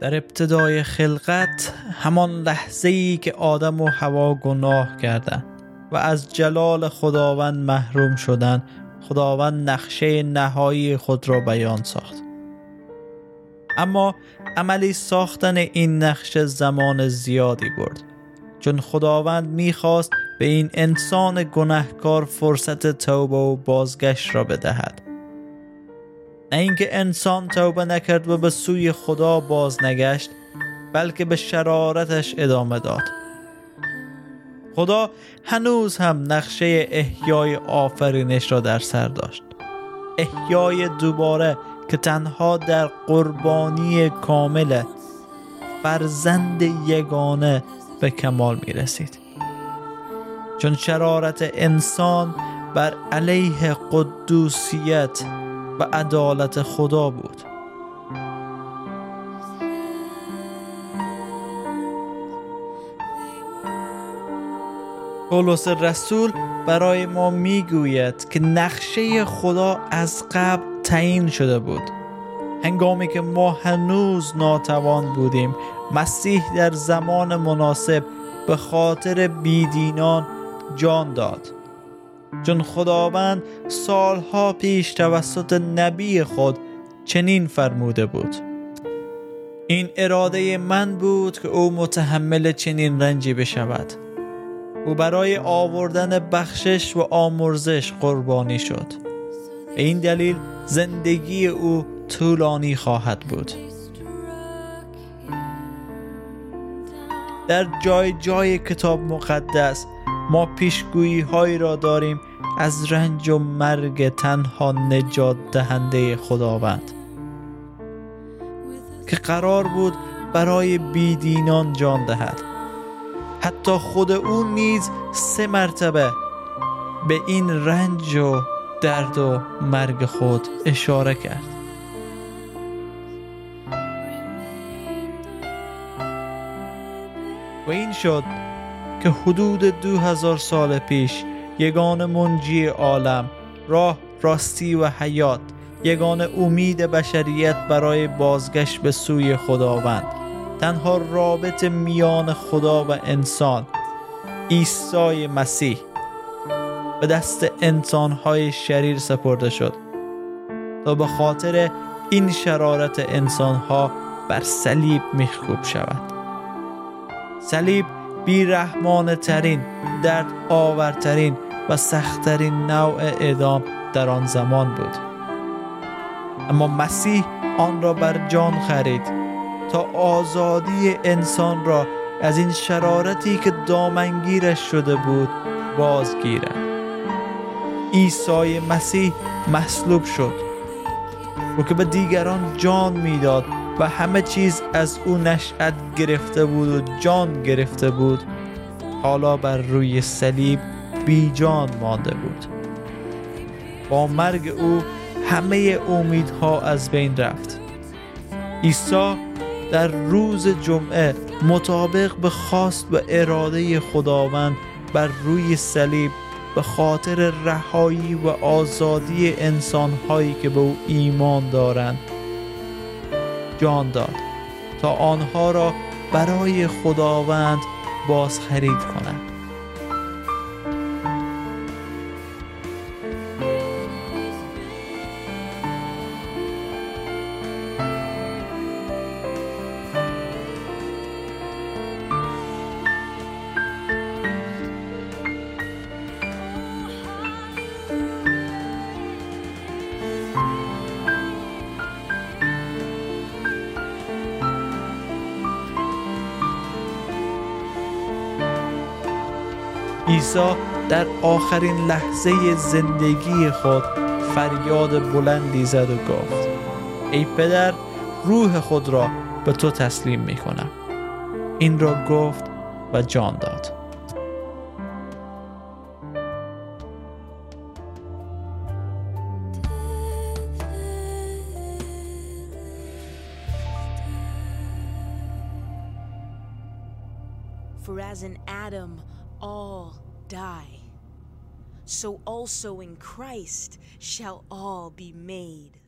در ابتدای خلقت، همان لحظه‌ای که آدم و حوا گناه کردند و از جلال خداوند محروم شدند، خداوند نقشه نهایی خود را بیان ساخت. اما عملی ساختن این نقشه زمان زیادی برد، چون خداوند می‌خواست به این انسان گناهکار فرصت توبه و بازگشت را بدهد. نه اینکه انسان توبه نکرد و به سوی خدا باز نگشت، بلکه به شرارتش ادامه داد. خدا هنوز هم نقشه احیای آفرینش را در سر داشت، احیای دوباره که تنها در قربانی کامل فرزند یگانه به کمال می رسید. چون شرارت انسان بر علیه قدوسیت و عدالت خدا بود. پولس رسول برای ما میگوید که نقشه خدا از قبل تعیین شده بود. هنگامی که ما هنوز ناتوان بودیم، مسیح در زمان مناسب به خاطر بیدینان جان داد. چون خداوند سالها پیش توسط نبی خود چنین فرموده بود: این اراده من بود که او متحمل چنین رنجی بشود. او برای آوردن بخشش و آمرزش قربانی شد. به این دلیل زندگی او طولانی خواهد بود. در جای جای کتاب مقدس ما پیشگویی هایی را داریم از رنج و مرگ تنها نجات دهنده خداوند، که قرار بود برای بیدینان جان دهد. حتی خود او نیز 3 مرتبه به این رنج و درد و مرگ خود اشاره کرد. و این شد که حدود 2000 سال پیش یگانه منجی عالم، راه، راستی و حیات، یگانه امید بشریت برای بازگشت به سوی خداوند، تنها رابط میان خدا و انسان، عیسی مسیح، به دست انسان‌های شریر سپرده شد تا به خاطر این شرارت انسان‌ها بر صلیب میخکوب شود. صلیب بی‌رحمانه ترین، درد آورترین و سختترین نوع اعدام در آن زمان بود. اما مسیح آن را بر جان خرید تا آزادی انسان را از این شرارتی که دامنگیرش شده بود بازگیرد. عیسی مسیح مصلوب شد و که به دیگران جان میداد و همه چیز از او نشأت گرفته بود و جان گرفته بود، حالا بر روی صلیب بی جان مانده بود. با مرگ او همه امیدها از بین رفت. عیسی در روز جمعه مطابق به خواست و اراده خداوند بر روی صلیب به خاطر رهایی و آزادی انسان‌هایی که به او ایمان دارند جان داد تا آنها را برای خداوند باز خرید کند. عیسی در آخرین لحظه زندگی خود فریاد بلندی زد و گفت: ای پدر، روح خود را به تو تسلیم می کنم. این را گفت و جان داد. For as in Adam all die, so also in Christ shall all be made.